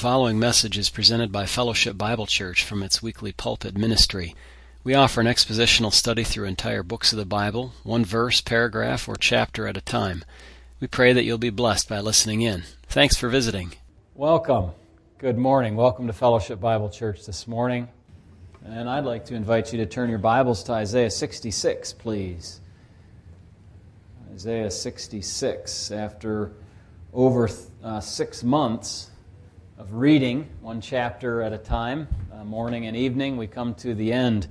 following message is presented by Fellowship Bible Church from its weekly pulpit ministry. We offer an expositional study through entire books of the Bible, one verse, paragraph, or chapter at a time. We pray that you'll be blessed by listening in. Thanks for visiting. Welcome. Good morning. Welcome to Fellowship Bible Church this morning. And I'd like to invite you to turn your Bibles to Isaiah 66, please. Isaiah 66, after over 6 months of reading, one chapter at a time, morning and evening, we come to the end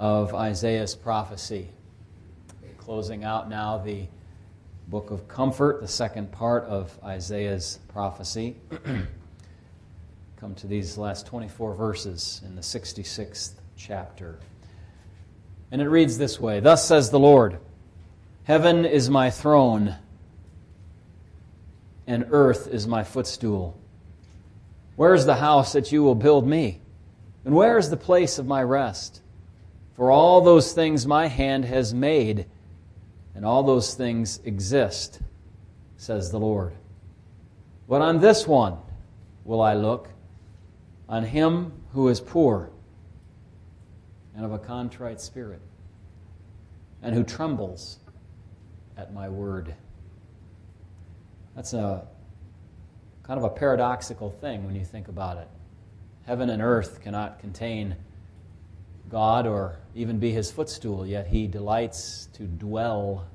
of Isaiah's prophecy. We're closing out now the Book of Comfort, the second part of Isaiah's prophecy. Come to these last 24 verses in the 66th chapter. And it reads this way, "Thus says the Lord, Heaven is my throne, and earth is my footstool. Where is the house that you will build me? And where is the place of my rest? For all those things my hand has made, and all those things exist, says the Lord. But on this one will I look, on him who is poor and of a contrite spirit, and who trembles at my word." That's a kind of a paradoxical thing when you think about it. Heaven and earth cannot contain God or even be his footstool, yet he delights to dwell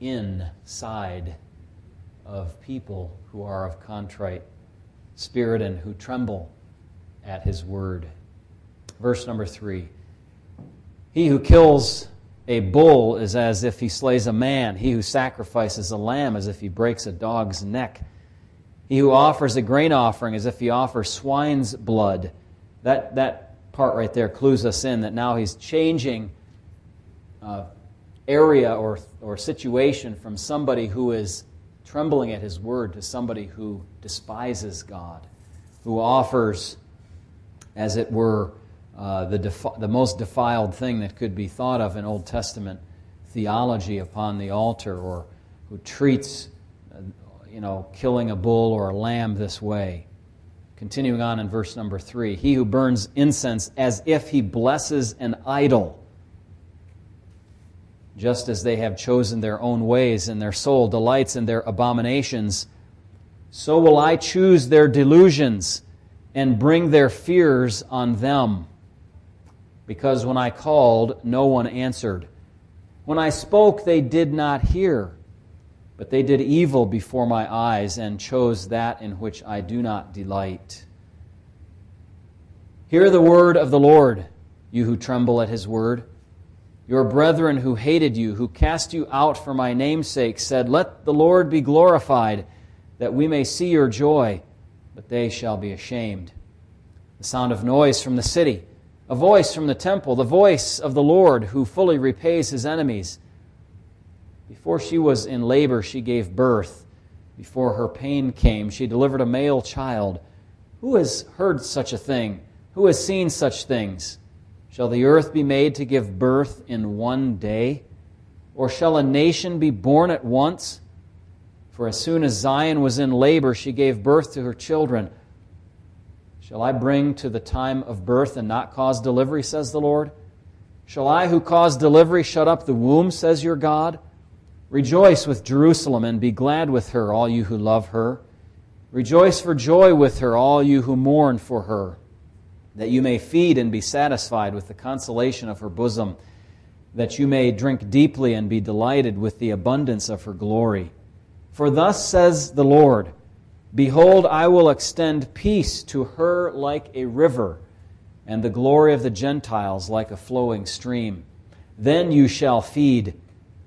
inside of people who are of contrite spirit and who tremble at his word. Verse number 3, "He who kills a bull is as if he slays a man. He who sacrifices a lamb is as if he breaks a dog's neck. He who offers a grain offering is as if he offers swine's blood." That part right there clues us in that now he's changing area or situation from somebody who is trembling at his word to somebody who despises God, who offers, as it were, the most defiled thing that could be thought of in Old Testament theology upon the altar, or who treats, killing a bull or a lamb this way. Continuing on in verse number 3, "He who burns incense as if he blesses an idol, just as they have chosen their own ways and their soul delights in their abominations, so will I choose their delusions and bring their fears on them. Because when I called, no one answered. When I spoke, they did not hear. But they did evil before my eyes and chose that in which I do not delight. Hear the word of the Lord, you who tremble at his word. Your brethren who hated you, who cast you out for my name's sake, said, 'Let the Lord be glorified, that we may see your joy.' But they shall be ashamed. The sound of noise from the city, a voice from the temple, the voice of the Lord who fully repays his enemies. Before she was in labor, she gave birth. Before her pain came, she delivered a male child. Who has heard such a thing? Who has seen such things? Shall the earth be made to give birth in one day? Or shall a nation be born at once? For as soon as Zion was in labor, she gave birth to her children. Shall I bring to the time of birth and not cause delivery, says the Lord? Shall I who cause delivery shut up the womb, says your God? Rejoice with Jerusalem and be glad with her, all you who love her. Rejoice for joy with her, all you who mourn for her, that you may feed and be satisfied with the consolation of her bosom, that you may drink deeply and be delighted with the abundance of her glory. For thus says the Lord, Behold, I will extend peace to her like a river, and the glory of the Gentiles like a flowing stream. Then you shall feed.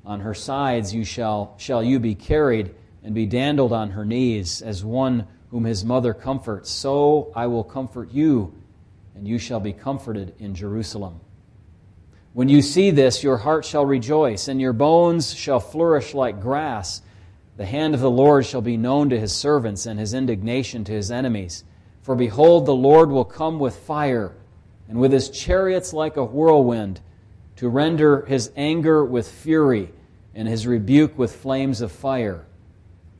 On her sides you shall you be carried, and be dandled on her knees, as one whom his mother comforts. So I will comfort you, and you shall be comforted in Jerusalem. When you see this, your heart shall rejoice, and your bones shall flourish like grass. The hand of the Lord shall be known to his servants, and his indignation to his enemies. For behold, the Lord will come with fire, and with his chariots like a whirlwind, to render his anger with fury, and his rebuke with flames of fire.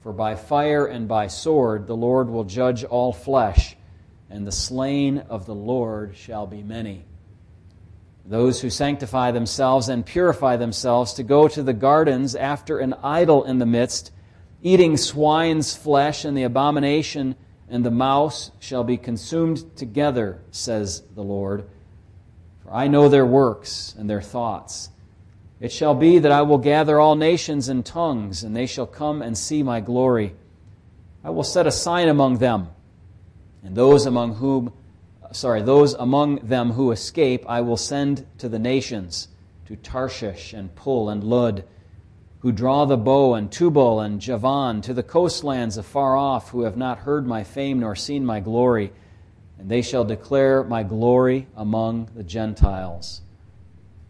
For by fire and by sword the Lord will judge all flesh, and the slain of the Lord shall be many. Those who sanctify themselves and purify themselves to go to the gardens after an idol in the midst, eating swine's flesh and the abomination and the mouse shall be consumed together, says the Lord. For I know their works and their thoughts. It shall be that I will gather all nations and tongues, and they shall come and see my glory. I will set a sign among them, and those among them who escape I will send to the nations, to Tarshish and Pul and Lud, who draw the bow, and Tubal and Javan, to the coastlands afar off, who have not heard my fame nor seen my glory, and they shall declare my glory among the Gentiles.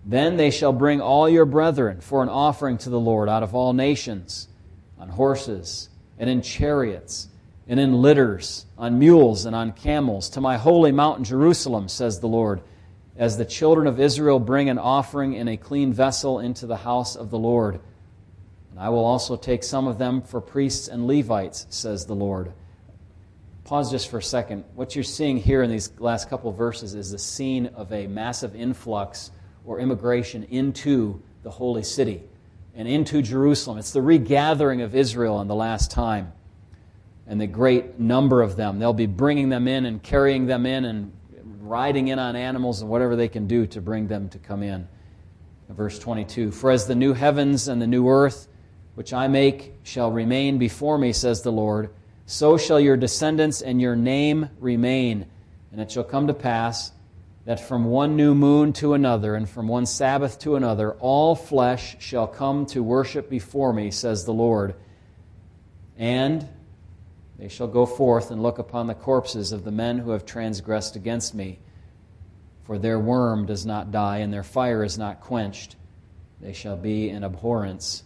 Then they shall bring all your brethren for an offering to the Lord out of all nations, on horses and in chariots and in litters, on mules and on camels, to my holy mountain Jerusalem, says the Lord, as the children of Israel bring an offering in a clean vessel into the house of the Lord. And I will also take some of them for priests and Levites, says the Lord. Pause just for a second. What you're seeing here in these last couple of verses is the scene of a massive influx or immigration into the holy city and into Jerusalem. It's the regathering of Israel in the last time and the great number of them. They'll be bringing them in and carrying them in and riding in on animals and whatever they can do to bring them to come in. Verse 22, for as the new heavens and the new earth which I make shall remain before me, says the Lord, so shall your descendants and your name remain. And it shall come to pass that from one new moon to another and from one Sabbath to another, all flesh shall come to worship before me, says the Lord. And they shall go forth and look upon the corpses of the men who have transgressed against me. For their worm does not die, and their fire is not quenched. They shall be an abhorrence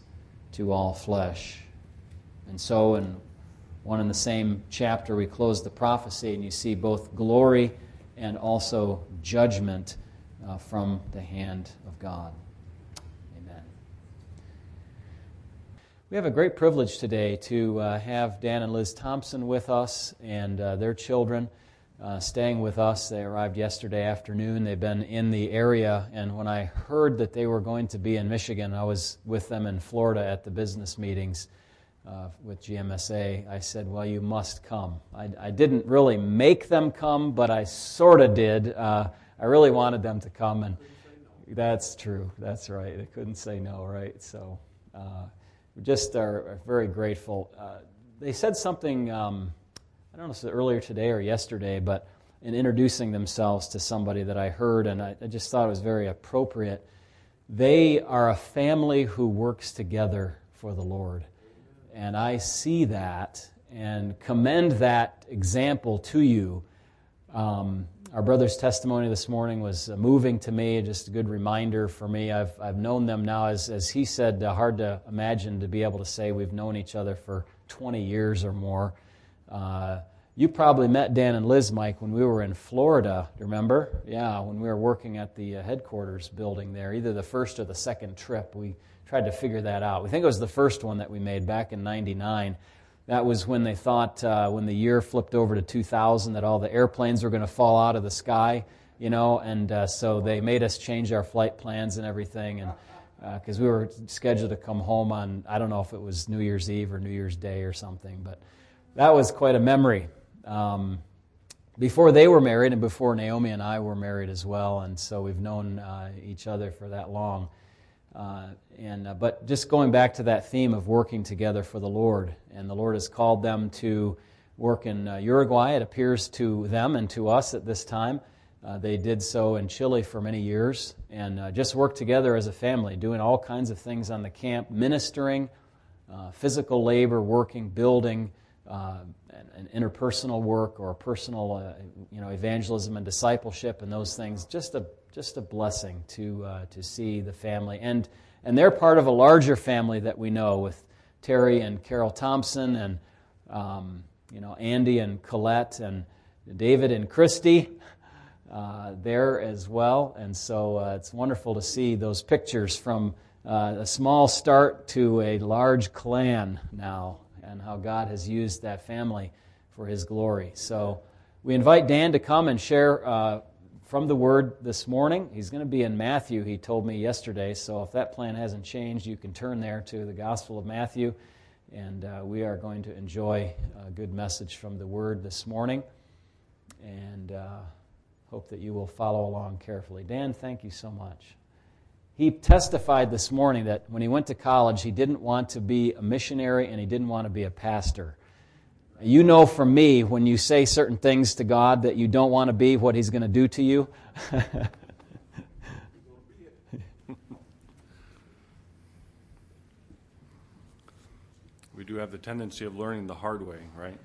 to all flesh. And so in one and the same chapter, we close the prophecy, and you see both glory and also judgment from the hand of God. Amen. We have a great privilege today to have Dan and Liz Thompson with us and their children staying with us. They arrived yesterday afternoon. They've been in the area, and when I heard that they were going to be in Michigan, I was with them in Florida at the business meetings with GMSA. I said, well, you must come. I didn't really make them come, but I sort of did. I really wanted them to come, and that's true. That's right. They couldn't say no, right? So we just are very grateful. They said something... I don't know if it was earlier today or yesterday, but in introducing themselves to somebody that I heard, and I just thought it was very appropriate. They are a family who works together for the Lord. And I see that and commend that example to you. Our brother's testimony this morning was moving to me, just a good reminder for me. I've known them now, as he said, hard to imagine to be able to say we've known each other for 20 years or more. You probably met Dan and Liz, Mike, when we were in Florida, remember? Yeah, when we were working at the headquarters building there, either the first or the second trip. We tried to figure that out. We think it was the first one that we made back in 99. That was when they thought, when the year flipped over to 2000, that all the airplanes were going to fall out of the sky, you know, and so they made us change our flight plans and everything, and because we were scheduled to come home on, I don't know if it was New Year's Eve or New Year's Day or something, but... that was quite a memory. Before they were married and before Naomi and I were married as well, and so we've known each other for that long. But just going back to that theme of working together for the Lord, and the Lord has called them to work in Uruguay, it appears to them and to us at this time. They did so in Chile for many years, and just worked together as a family, doing all kinds of things on the camp, ministering, physical labor, working, building, and interpersonal work or personal, evangelism and discipleship and those things. Just a blessing to see the family, and they're part of a larger family that we know with Terry and Carol Thompson and Andy and Colette and David and Christy there as well. And so it's wonderful to see those pictures from a small start to a large clan now. and how God has used that family for His glory. So we invite Dan to come and share from the Word this morning. He's going to be in Matthew, he told me yesterday, so if that plan hasn't changed, you can turn there to the Gospel of Matthew, and we are going to enjoy a good message from the Word this morning, and hope that you will follow along carefully. Dan, thank you so much. He testified this morning that when he went to college, he didn't want to be a missionary and he didn't want to be a pastor. You know from me, when you say certain things to God that you don't want to be, what He's going to do to you. We do have the tendency of learning the hard way, right?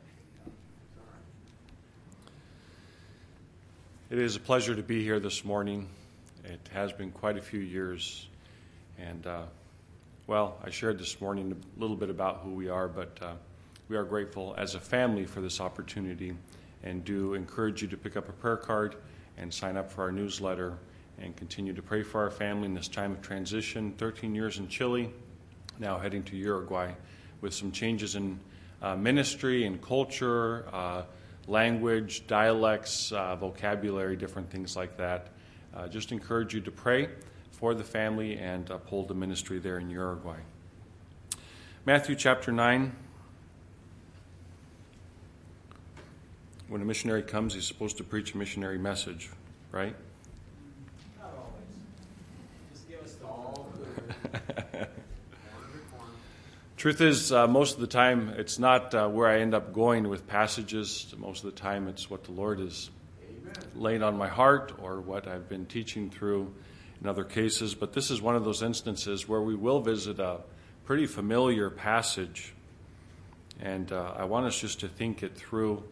It is a pleasure to be here this morning. It has been quite a few years, and, I shared this morning a little bit about who we are, but we are grateful as a family for this opportunity, and do encourage you to pick up a prayer card and sign up for our newsletter and continue to pray for our family in this time of transition. 13 years in Chile, now heading to Uruguay with some changes in ministry and culture, language, dialects, vocabulary, different things like that. Just encourage you to pray for the family and uphold the ministry there in Uruguay. Matthew chapter 9. When a missionary comes, he's supposed to preach a missionary message, right? Not always. Just give us all the truth is, most of the time, it's not where I end up going with passages. Most of the time, it's what the Lord is laid on my heart or what I've been teaching through in other cases. But this is one of those instances where we will visit a pretty familiar passage. And I want us just to think it through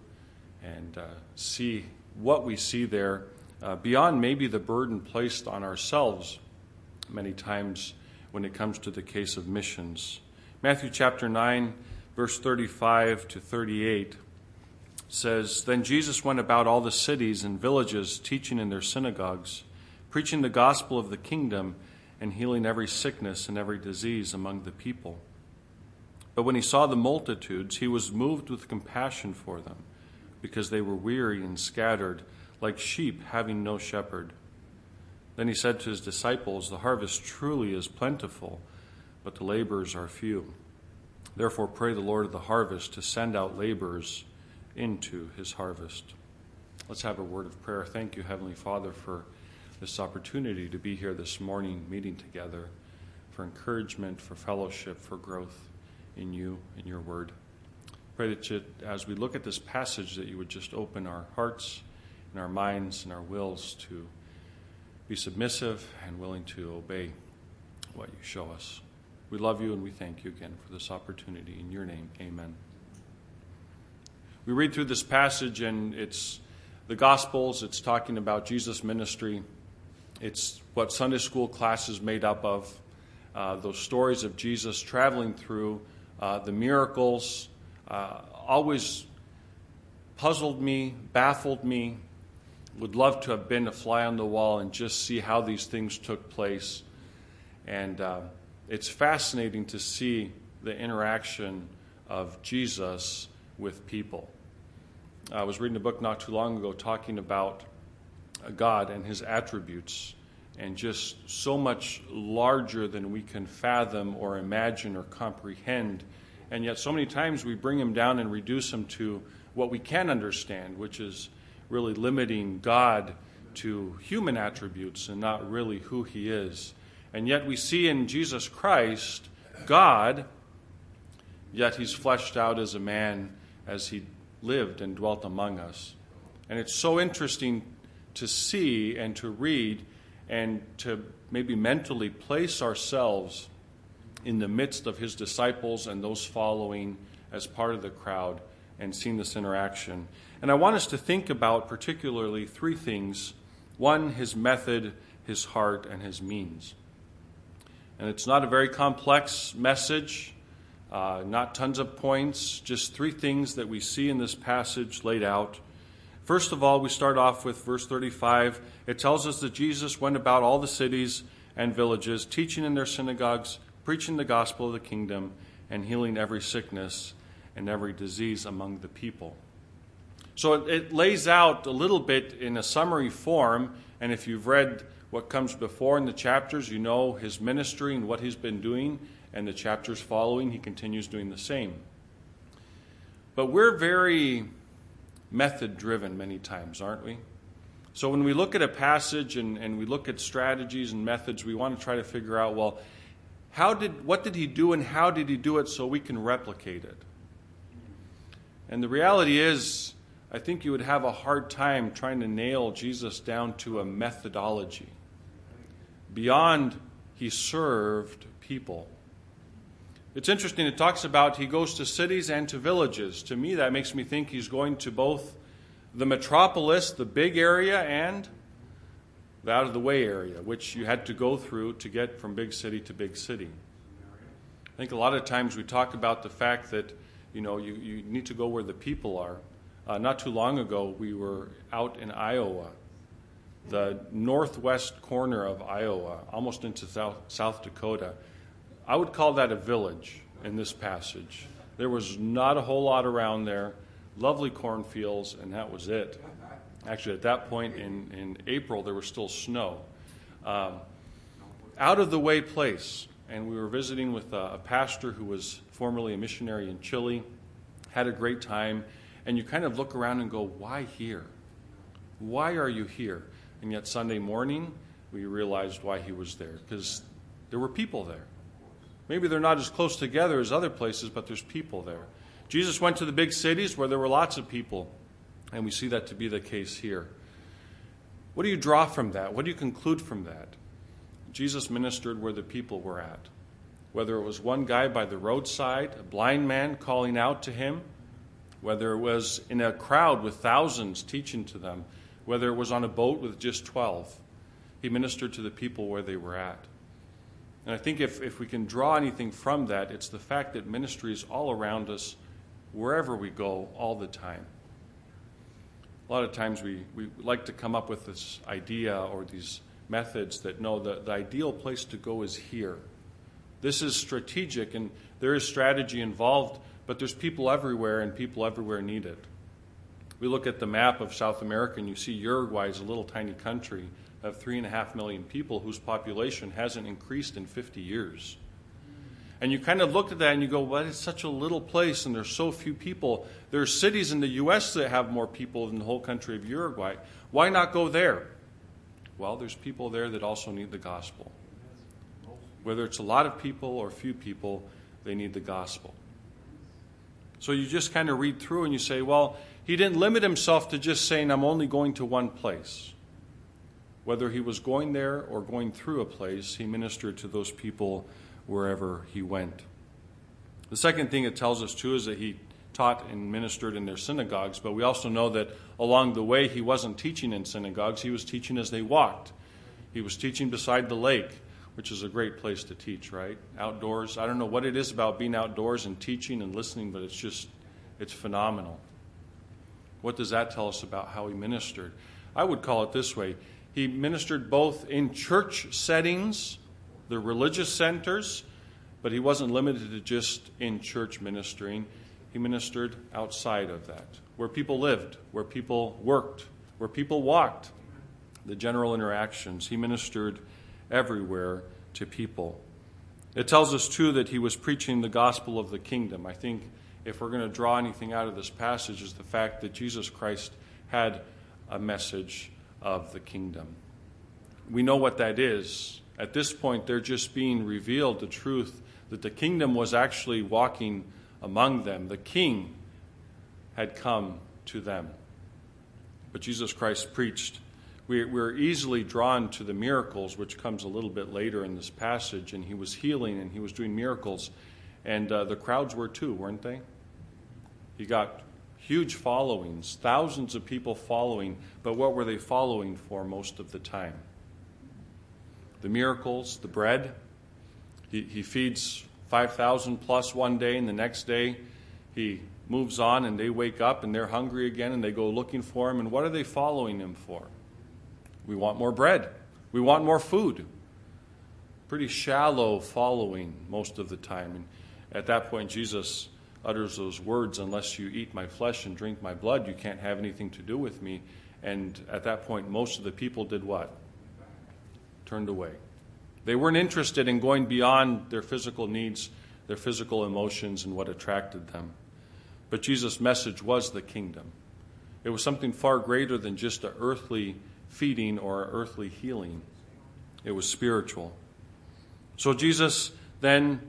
and see what we see there beyond maybe the burden placed on ourselves many times when it comes to the case of missions. Matthew chapter 9, verse 35 to 38 says, "Then Jesus went about all the cities and villages, teaching in their synagogues, preaching the gospel of the kingdom, and healing every sickness and every disease among the people. But when He saw the multitudes, He was moved with compassion for them, because they were weary and scattered, like sheep having no shepherd. Then He said to His disciples, 'The harvest truly is plentiful, but the laborers are few. Therefore pray the Lord of the harvest to send out laborers into His harvest.'" Let's have a word of prayer. Thank you, Heavenly Father, for this opportunity to be here this morning, meeting together, for encouragement, for fellowship, for growth in You and Your Word. Pray that You, as we look at this passage, that You would just open our hearts and our minds and our wills to be submissive and willing to obey what You show us. We love You and we thank You again for this opportunity. In Your name, amen. We read through this passage, and it's the Gospels. It's talking about Jesus' ministry. It's what Sunday school class is made up of, those stories of Jesus traveling through, the miracles. Always puzzled me, baffled me. Would love to have been a fly on the wall and just see how these things took place. And it's fascinating to see the interaction of Jesus with people. I was reading a book not too long ago talking about God and His attributes, and just so much larger than we can fathom or imagine or comprehend. And yet so many times we bring Him down and reduce Him to what we can understand, which is really limiting God to human attributes and not really who He is. And yet we see in Jesus Christ God, yet He's fleshed out as a man, as He lived and dwelt among us. And it's so interesting to see and to read and to maybe mentally place ourselves in the midst of His disciples and those following as part of the crowd and seeing this interaction. And I want us to think about particularly three things. One, His method, His heart, and His means. And it's not a very complex message. Not tons of points, just three things that we see in this passage laid out. First of all, we start off with verse 35. It tells us that Jesus went about all the cities and villages, teaching in their synagogues, preaching the gospel of the kingdom, and healing every sickness and every disease among the people. So it lays out a little bit in a summary form, and if you've read what comes before in the chapters, you know his ministry and what he's been doing, and the chapters following, he continues doing the same. But we're very method-driven many times, aren't we? So when we look at a passage and we look at strategies and methods, we want to try to figure out, well, what did he do and how did he do it so we can replicate it? And the reality is, I think you would have a hard time trying to nail Jesus down to a methodology beyond he served people. It's interesting, it talks about he goes to cities and to villages. To me, that makes me think he's going to both the metropolis, the big area, and the out-of-the-way area, which you had to go through to get from big city to big city. I think a lot of times we talk about the fact that, you need to go where the people are. Not too long ago, we were out in Iowa, the northwest corner of Iowa, almost into South Dakota. I would call that a village in this passage. There was not a whole lot around there. Lovely cornfields, and that was it. Actually, at that point in April, there was still snow. Out-of-the-way place. And we were visiting with a pastor who was formerly a missionary in Chile, had a great time. And you kind of look around and go, why here? Why are you here? And yet Sunday morning, we realized why he was there, because there were people there. Maybe they're not as close together as other places, but there's people there. Jesus went to the big cities where there were lots of people, and we see that to be the case here. What do you draw from that? What do you conclude from that? Jesus ministered where the people were at. Whether it was one guy by the roadside, a blind man calling out to him, whether it was in a crowd with thousands teaching to them, whether it was on a boat with just 12, he ministered to the people where they were at. And I think if we can draw anything from that, it's the fact that ministry is all around us, wherever we go, all the time. A lot of times we like to come up with this idea or these methods that, no, the ideal place to go is here. This is strategic, and there is strategy involved, but there's people everywhere, and people everywhere need it. We look at the map of South America, and you see Uruguay is a little tiny country of 3.5 million people whose population hasn't increased in 50 years. And you kind of look at that and you go, well, it's such a little place and there's so few people. There are cities in the U.S. that have more people than the whole country of Uruguay. Why not go there? Well, there's people there that also need the gospel. Whether it's a lot of people or few people, they need the gospel. So you just kind of read through and you say, well, he didn't limit himself to just saying, I'm only going to one place. Whether he was going there or going through a place, he ministered to those people wherever he went. The second thing it tells us, too, is that he taught and ministered in their synagogues, but we also know that along the way he wasn't teaching in synagogues. He was teaching as they walked. He was teaching beside the lake, which is a great place to teach, right? Outdoors. I don't know what it is about being outdoors and teaching and listening, but it's phenomenal. What does that tell us about how he ministered? I would call it this way. He ministered both in church settings, the religious centers, but he wasn't limited to just in church ministering. He ministered outside of that, where people lived, where people worked, where people walked, the general interactions. He ministered everywhere to people. It tells us, too, that he was preaching the gospel of the kingdom. I think if we're going to draw anything out of this passage, is the fact that Jesus Christ had a message of the kingdom. We know what that is. At this point, they're just being revealed the truth that the kingdom was actually walking among them. The king had come to them. But Jesus Christ preached. We're easily drawn to the miracles, which comes a little bit later in this passage, and he was healing and he was doing miracles. And the crowds were too, weren't they? He got huge followings, thousands of people following, but what were they following for most of the time? The miracles, the bread. He feeds 5,000 plus one day, and the next day he moves on, and they wake up, and they're hungry again, and they go looking for him. And what are they following him for? We want more bread. We want more food. Pretty shallow following most of the time. And at that point, Jesus utters those words, unless you eat my flesh and drink my blood, you can't have anything to do with me. And at that point, most of the people did what? Turned away. They weren't interested in going beyond their physical needs, their physical emotions, and what attracted them. But Jesus' message was the kingdom. It was something far greater than just an earthly feeding or an earthly healing. It was spiritual. So Jesus then,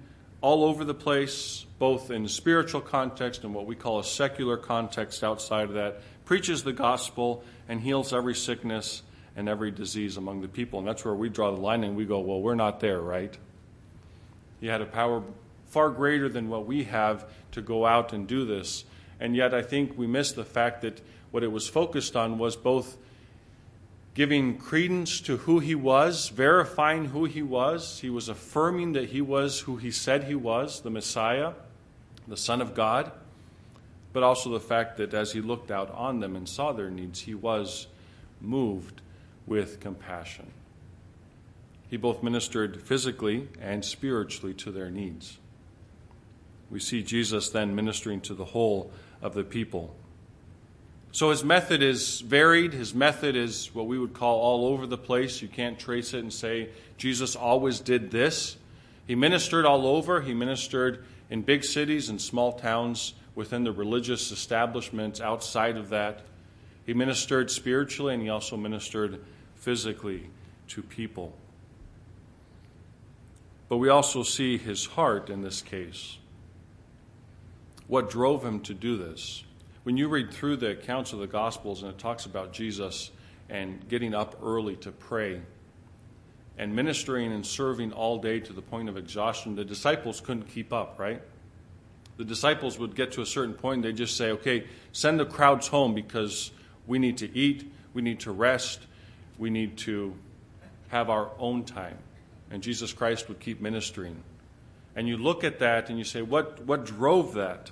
all over the place, both in spiritual context and what we call a secular context outside of that, preaches the gospel and heals every sickness and every disease among the people. And that's where we draw the line and we go, well, we're not there, right? He had a power far greater than what we have to go out and do this. And yet I think we miss the fact that what it was focused on was both giving credence to who he was, verifying who he was. He was affirming that he was who he said he was, the Messiah, the Son of God. But also the fact that as he looked out on them and saw their needs, he was moved with compassion. He both ministered physically and spiritually to their needs. We see Jesus then ministering to the whole of the people. So his method is varied. His method is what we would call all over the place. You can't trace it and say, Jesus always did this. He ministered all over. He ministered in big cities and small towns within the religious establishments outside of that. He ministered spiritually, and he also ministered physically to people. But we also see his heart in this case. What drove him to do this? When you read through the accounts of the Gospels and it talks about Jesus and getting up early to pray and ministering and serving all day to the point of exhaustion, the disciples couldn't keep up, right? The disciples would get to a certain point and they'd just say, okay, send the crowds home because we need to eat, we need to rest, we need to have our own time. And Jesus Christ would keep ministering. And you look at that and you say, what drove that?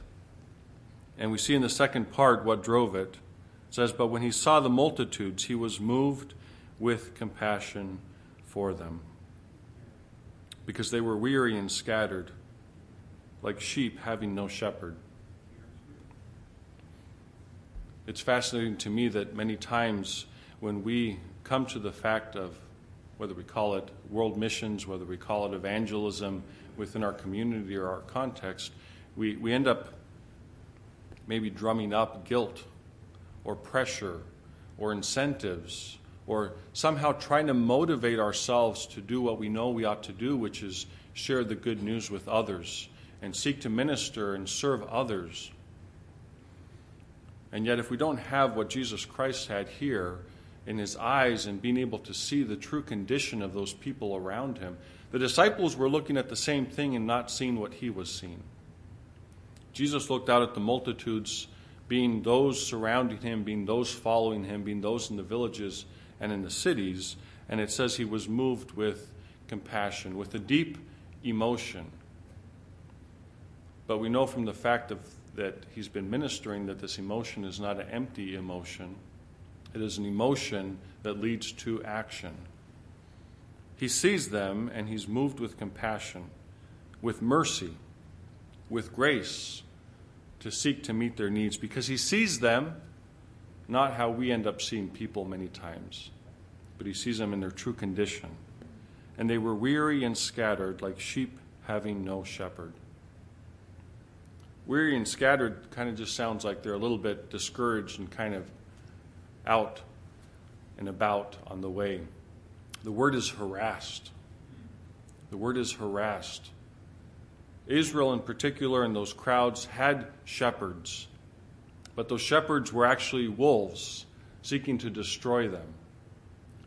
And we see in the second part what drove it. It says, but when he saw the multitudes, he was moved with compassion for them, because they were weary and scattered, like sheep having no shepherd. It's fascinating to me that many times when we come to the fact of whether we call it world missions, whether we call it evangelism within our community or our context, we end up maybe drumming up guilt or pressure or incentives or somehow trying to motivate ourselves to do what we know we ought to do, which is share the good news with others and seek to minister and serve others. And yet if we don't have what Jesus Christ had here in his eyes and being able to see the true condition of those people around him, the disciples were looking at the same thing and not seeing what he was seeing. Jesus looked out at the multitudes, being those surrounding him, being those following him, being those in the villages and in the cities, and it says he was moved with compassion, with a deep emotion. But we know from the fact that he's been ministering that this emotion is not an empty emotion. It is an emotion that leads to action. He sees them and he's moved with compassion, with mercy, with grace, to seek to meet their needs, because he sees them, not how we end up seeing people many times, but he sees them in their true condition. And they were weary and scattered like sheep having no shepherd. Weary and scattered kind of just sounds like they're a little bit discouraged and kind of out and about on the way. The word is harassed. The word is harassed. Israel in particular and those crowds had shepherds, but those shepherds were actually wolves seeking to destroy them,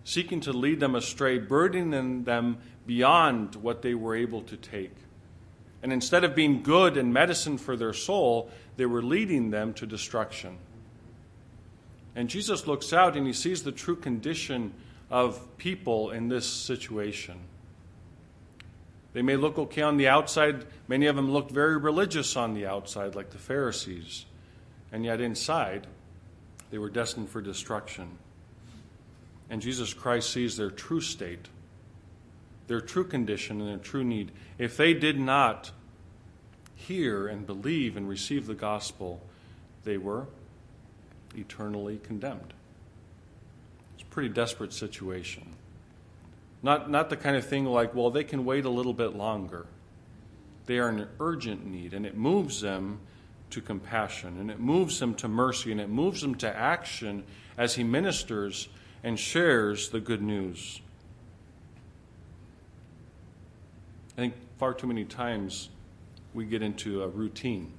seeking to lead them astray, burdening them beyond what they were able to take. And instead of being good and medicine for their soul, they were leading them to destruction. And Jesus looks out and he sees the true condition of people in this situation. They may look okay on the outside. Many of them looked very religious on the outside, like the Pharisees. And yet inside, they were destined for destruction. And Jesus Christ sees their true state, their true condition, and their true need. If they did not hear and believe and receive the gospel, they were eternally condemned. It's a pretty desperate situation. Not the kind of thing like, well, they can wait a little bit longer. They are in urgent need, and it moves them to compassion, and it moves them to mercy, and it moves them to action as he ministers and shares the good news. I think far too many times we get into a routine.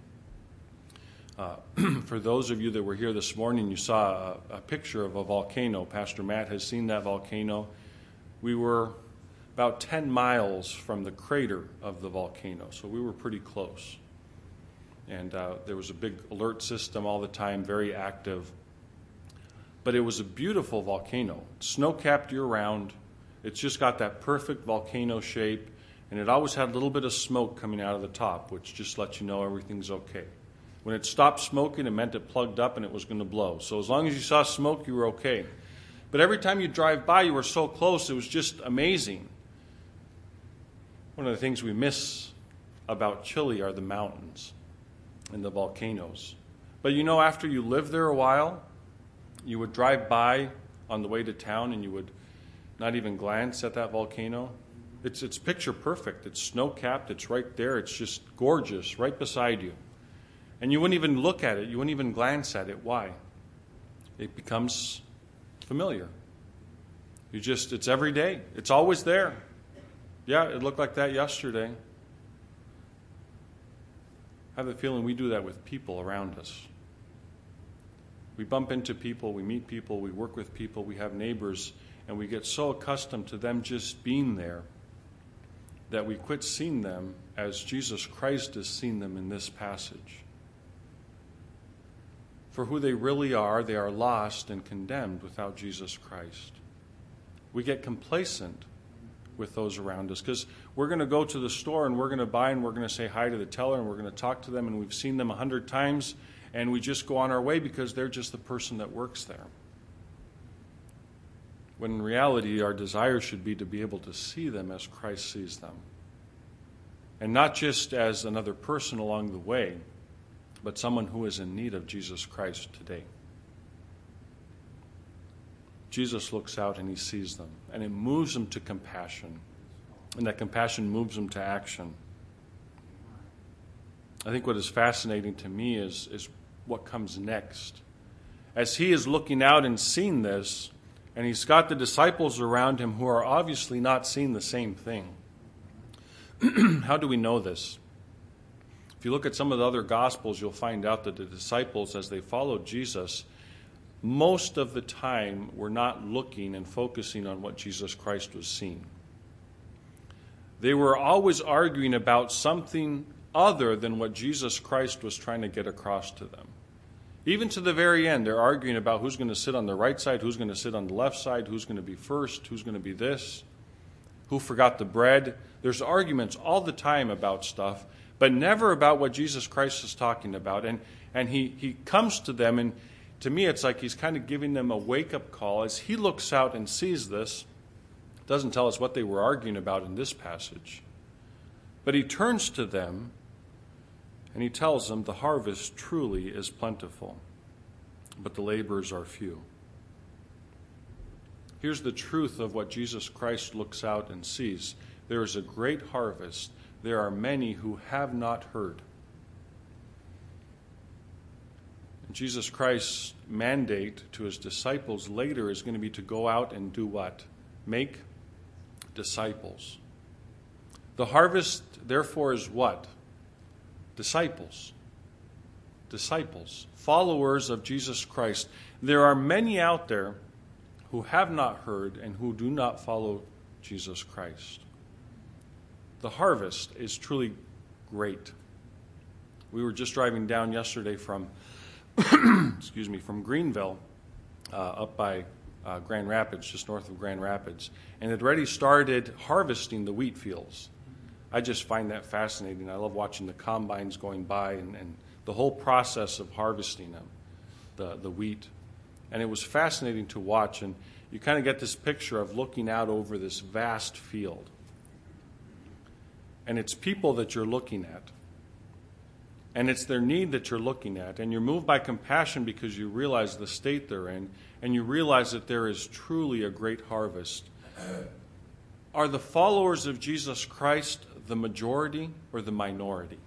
For those of you that were here this morning, you saw a picture of a volcano. Pastor Matt has seen that volcano. We were about 10 miles from the crater of the volcano, so we were pretty close. And there was a big alert system all the time, very active. But it was a beautiful volcano, snow-capped year-round. It's just got that perfect volcano shape, and it always had a little bit of smoke coming out of the top, which just lets you know everything's okay. When it stopped smoking, it meant it plugged up and it was going to blow. So as long as you saw smoke, you were okay. But every time you drive by, you were so close, it was just amazing. One of the things we miss about Chile are the mountains and the volcanoes. But you know, after you lived there a while, you would drive by on the way to town and you would not even glance at that volcano. It's picture perfect. It's snow-capped. It's right there. It's just gorgeous right beside you. And you wouldn't even look at it. You wouldn't even glance at it. Why? It becomes familiar. It's every day. It's always there. Yeah, it looked like that yesterday. I have a feeling we do that with people around us. We bump into people. We meet people. We work with people. We have neighbors. And we get so accustomed to them just being there that we quit seeing them as Jesus Christ has seen them in this passage. For who they really are, they are lost and condemned without Jesus Christ. We get complacent with those around us because we're going to go to the store and we're going to buy and we're going to say hi to the teller and we're going to talk to them and we've seen them 100 times and we just go on our way because they're just the person that works there. When in reality, our desire should be to be able to see them as Christ sees them. And not just as another person along the way, but someone who is in need of Jesus Christ today. Jesus looks out and he sees them, and it moves him to compassion. And that compassion moves him to action. I think what is fascinating to me is what comes next. As he is looking out and seeing this, and he's got the disciples around him who are obviously not seeing the same thing. How do we know this? If you look at some of the other Gospels, you'll find out that the disciples, as they followed Jesus, most of the time were not looking and focusing on what Jesus Christ was seeing. They were always arguing about something other than what Jesus Christ was trying to get across to them. Even to the very end, they're arguing about who's going to sit on the right side, who's going to sit on the left side, who's going to be first, who's going to be this, who forgot the bread. There's arguments all the time about stuff, but never about what Jesus Christ is talking about. And he comes to them, and to me it's like he's kind of giving them a wake-up call. As he looks out and sees this, it doesn't tell us what they were arguing about in this passage, but he turns to them, and he tells them the harvest truly is plentiful, but the laborers are few. Here's the truth of what Jesus Christ looks out and sees. There is a great harvest. There are many who have not heard. And Jesus Christ's mandate to his disciples later is going to be to go out and do what? Make disciples. The harvest, therefore, is what? Disciples, followers of Jesus Christ. There are many out there who have not heard and who do not follow Jesus Christ. The harvest is truly great. We were just driving down yesterday from Greenville up by Grand Rapids, just north of Grand Rapids, and had already started harvesting the wheat fields. I just find that fascinating. I love watching the combines going by and the whole process of harvesting them, the wheat. And it was fascinating to watch. And you kind of get this picture of looking out over this vast field. And it's people that you're looking at. And it's their need that you're looking at. And you're moved by compassion because you realize the state they're in, and you realize that there is truly a great harvest. Are the followers of Jesus Christ the majority or the minority?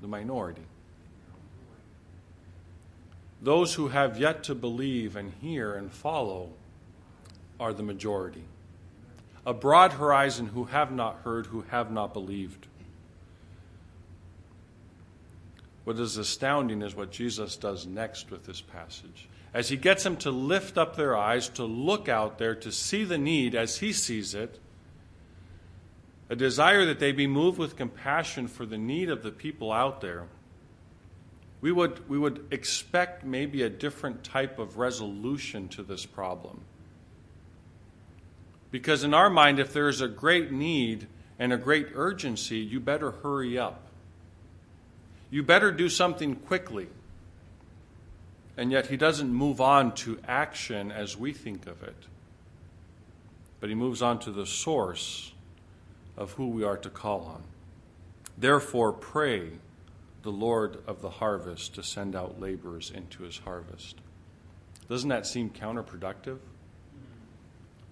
The minority. Those who have yet to believe and hear and follow are the majority. A broad horizon who have not heard, who have not believed. What is astounding is what Jesus does next with this passage. As he gets them to lift up their eyes, to look out there, to see the need as he sees it, a desire that they be moved with compassion for the need of the people out there, we would expect maybe a different type of resolution to this problem. Because in our mind, if there is a great need and a great urgency, you better hurry up. You better do something quickly. And yet he doesn't move on to action as we think of it. But he moves on to the source of who we are to call on. Therefore, pray the Lord of the harvest to send out laborers into his harvest. Doesn't that seem counterproductive?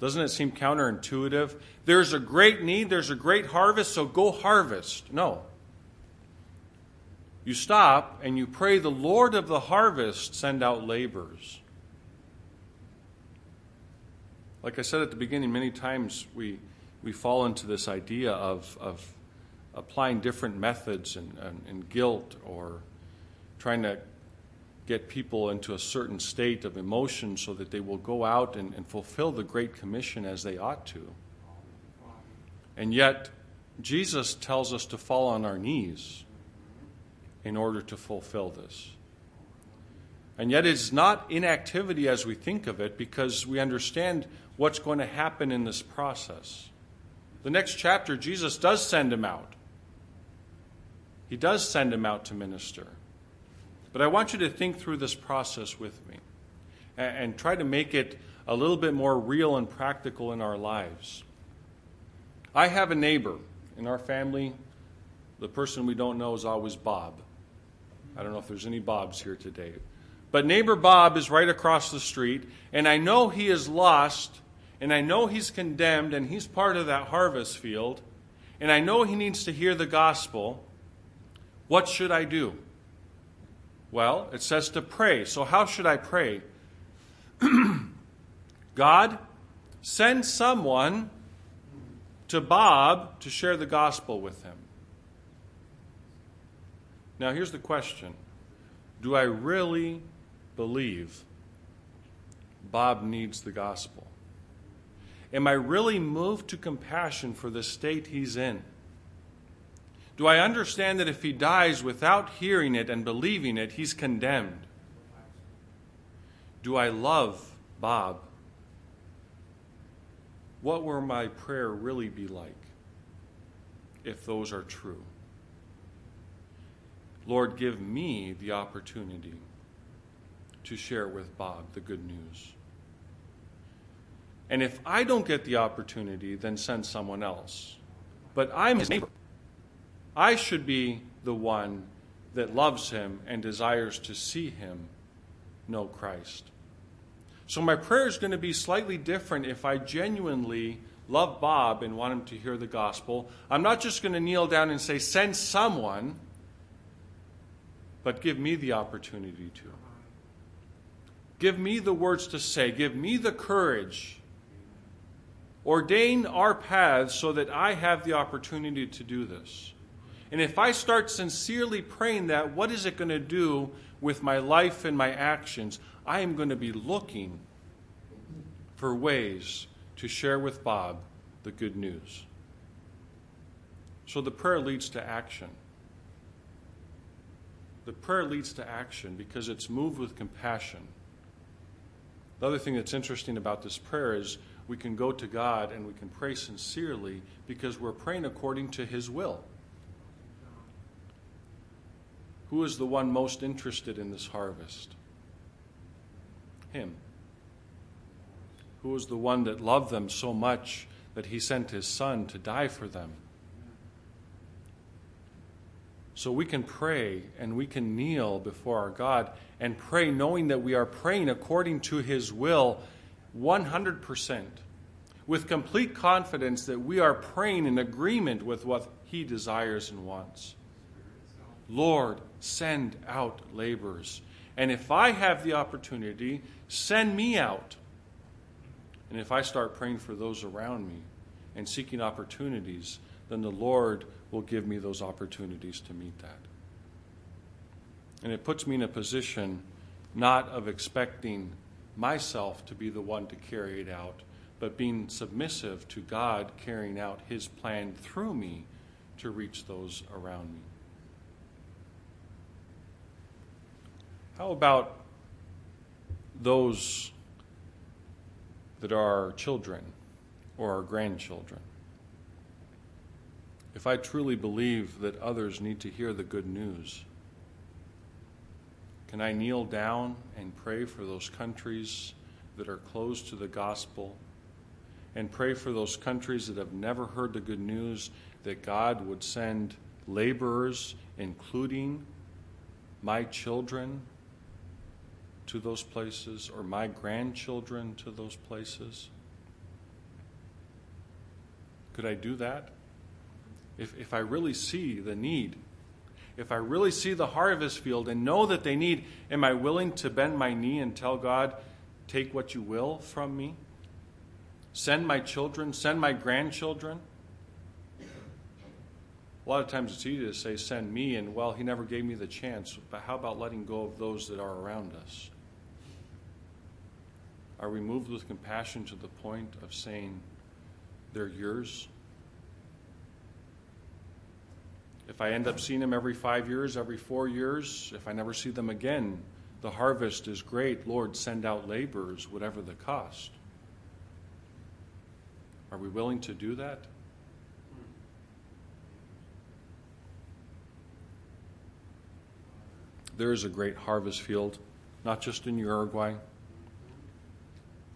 Doesn't it seem counterintuitive? There's a great need, there's a great harvest, so go harvest. No. You stop and you pray, the Lord of the harvest send out laborers. Like I said at the beginning, many times we fall into this idea of applying different methods and guilt, or trying to get people into a certain state of emotion so that they will go out and fulfill the Great Commission as they ought to. And yet, Jesus tells us to fall on our knees in order to fulfill this. And yet it's not inactivity as we think of it, because we understand what's going to happen in this process. The next chapter, Jesus does send him out. He does send him out to minister. But I want you to think through this process with me and try to make it a little bit more real and practical in our lives. I have a neighbor in our family. The person we don't know is always Bob. I don't know if there's any Bobs here today. But neighbor Bob is right across the street, and I know he is lost, and I know he's condemned, and he's part of that harvest field, and I know he needs to hear the gospel. What should I do? Well, it says to pray. So how should I pray? God, send someone to Bob to share the gospel with him. Now, here's the question. Do I really believe Bob needs the gospel? Am I really moved to compassion for the state he's in? Do I understand that if he dies without hearing it and believing it, he's condemned? Do I love Bob? What will my prayer really be like if those are true? Lord, give me the opportunity to share with Bob the good news. And if I don't get the opportunity, then send someone else. But I'm his neighbor. I should be the one that loves him and desires to see him know Christ. So my prayer is going to be slightly different if I genuinely love Bob and want him to hear the gospel. I'm not just going to kneel down and say, send someone, but give me the opportunity to. Give me the words to say. Give me the courage. Ordain our paths so that I have the opportunity to do this. And if I start sincerely praying that, what is it going to do with my life and my actions? I am going to be looking for ways to share with Bob the good news. So the prayer leads to action. The prayer leads to action because it's moved with compassion. The other thing that's interesting about this prayer is we can go to God and we can pray sincerely because we're praying according to his will. Who is the one most interested in this harvest? Him. Who is the one that loved them so much that he sent his son to die for them? So we can pray and we can kneel before our God and pray knowing that we are praying according to His will 100%, with complete confidence that we are praying in agreement with what He desires and wants. Lord, send out laborers. And if I have the opportunity, send me out. And if I start praying for those around me and seeking opportunities, then the Lord will give me those opportunities to meet that. And it puts me in a position not of expecting myself to be the one to carry it out, but being submissive to God carrying out His plan through me to reach those around me. How about those that are our children or our grandchildren? If I truly believe that others need to hear the good news, can I kneel down and pray for those countries that are closed to the gospel, and pray for those countries that have never heard the good news, that God would send laborers, including my children, to those places, or my grandchildren to those places? Could I do that? If I really see the need, if I really see the harvest field and know that they need, am I willing to bend my knee and tell God, take what you will from me? Send my children, send my grandchildren. A lot of times it's easy to say, send me, and well, He never gave me the chance. But how about letting go of those that are around us? Are we moved with compassion to the point of saying, they're yours? If I end up seeing them every 5 years, every 4 years, if I never see them again, the harvest is great. Lord, send out laborers, whatever the cost. Are we willing to do that? There is a great harvest field, not just in Uruguay.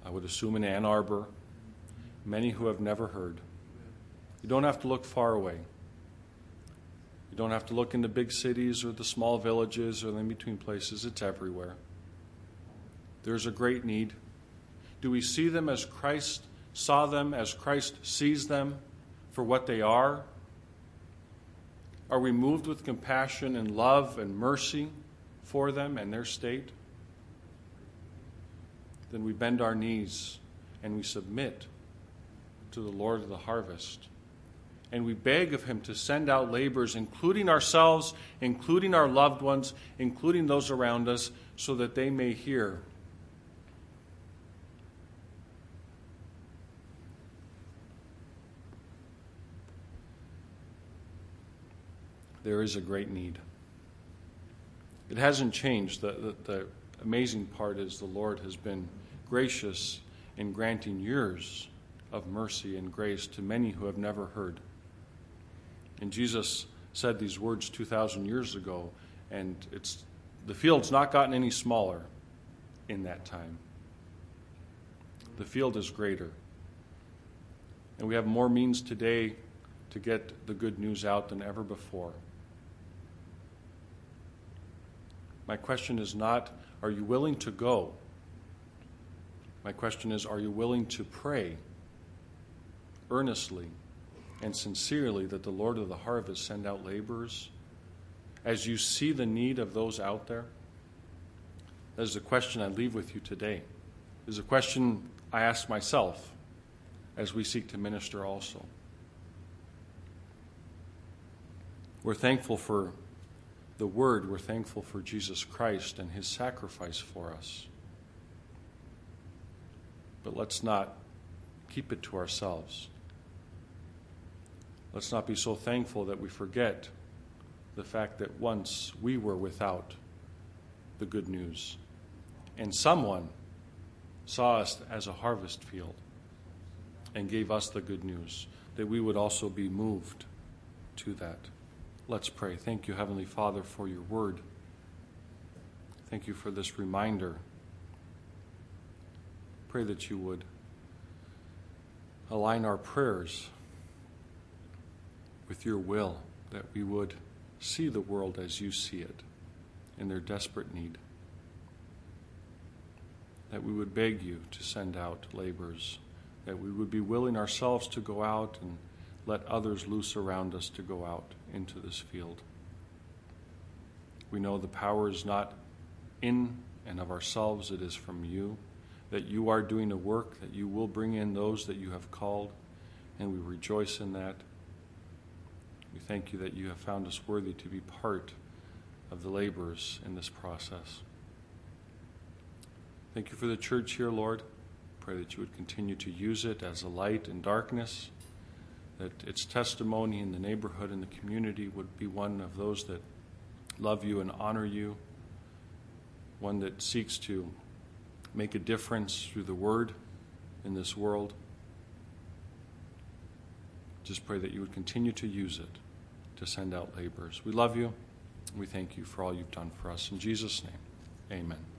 I would assume in Ann Arbor. Many who have never heard. You don't have to look far away. You don't have to look in the big cities or the small villages or the in-between places. It's everywhere. There's a great need. Do we see them as Christ saw them, as Christ sees them, for what they are? Are we moved with compassion and love and mercy for them and their state? Then we bend our knees and we submit to the Lord of the harvest. And we beg of Him to send out laborers, including ourselves, including our loved ones, including those around us, so that they may hear. There is a great need. It hasn't changed. The amazing part is the Lord has been gracious in granting years of mercy and grace to many who have never heard. And Jesus said these words 2,000 years ago, and the field's not gotten any smaller in that time. The field is greater. And we have more means today to get the good news out than ever before. My question is not, are you willing to go? My question is, are you willing to pray earnestly and sincerely that the Lord of the harvest send out laborers as you see the need of those out there? That is the question I leave with you today. It is a question I ask myself as we seek to minister also. We're thankful for the Word. We're thankful for Jesus Christ and His sacrifice for us. But let's not keep it to ourselves. Let's not be so thankful that we forget the fact that once we were without the good news, and someone saw us as a harvest field and gave us the good news, that we would also be moved to that. Let's pray. Thank you, Heavenly Father, for your word. Thank you for this reminder. Pray that you would align our prayers with your will, that we would see the world as you see it in their desperate need. That we would beg you to send out laborers, that we would be willing ourselves to go out and let others loose around us to go out into this field. We know the power is not in and of ourselves, it is from you, that you are doing a work, that you will bring in those that you have called, and we rejoice in that. We thank you that you have found us worthy to be part of the laborers in this process. Thank you for the church here, Lord. Pray that you would continue to use it as a light in darkness, that its testimony in the neighborhood and the community would be one of those that love you and honor you, one that seeks to make a difference through the word in this world. Just pray that you would continue to use it to send out laborers. We love you. We thank you for all you've done for us. In Jesus' name, amen.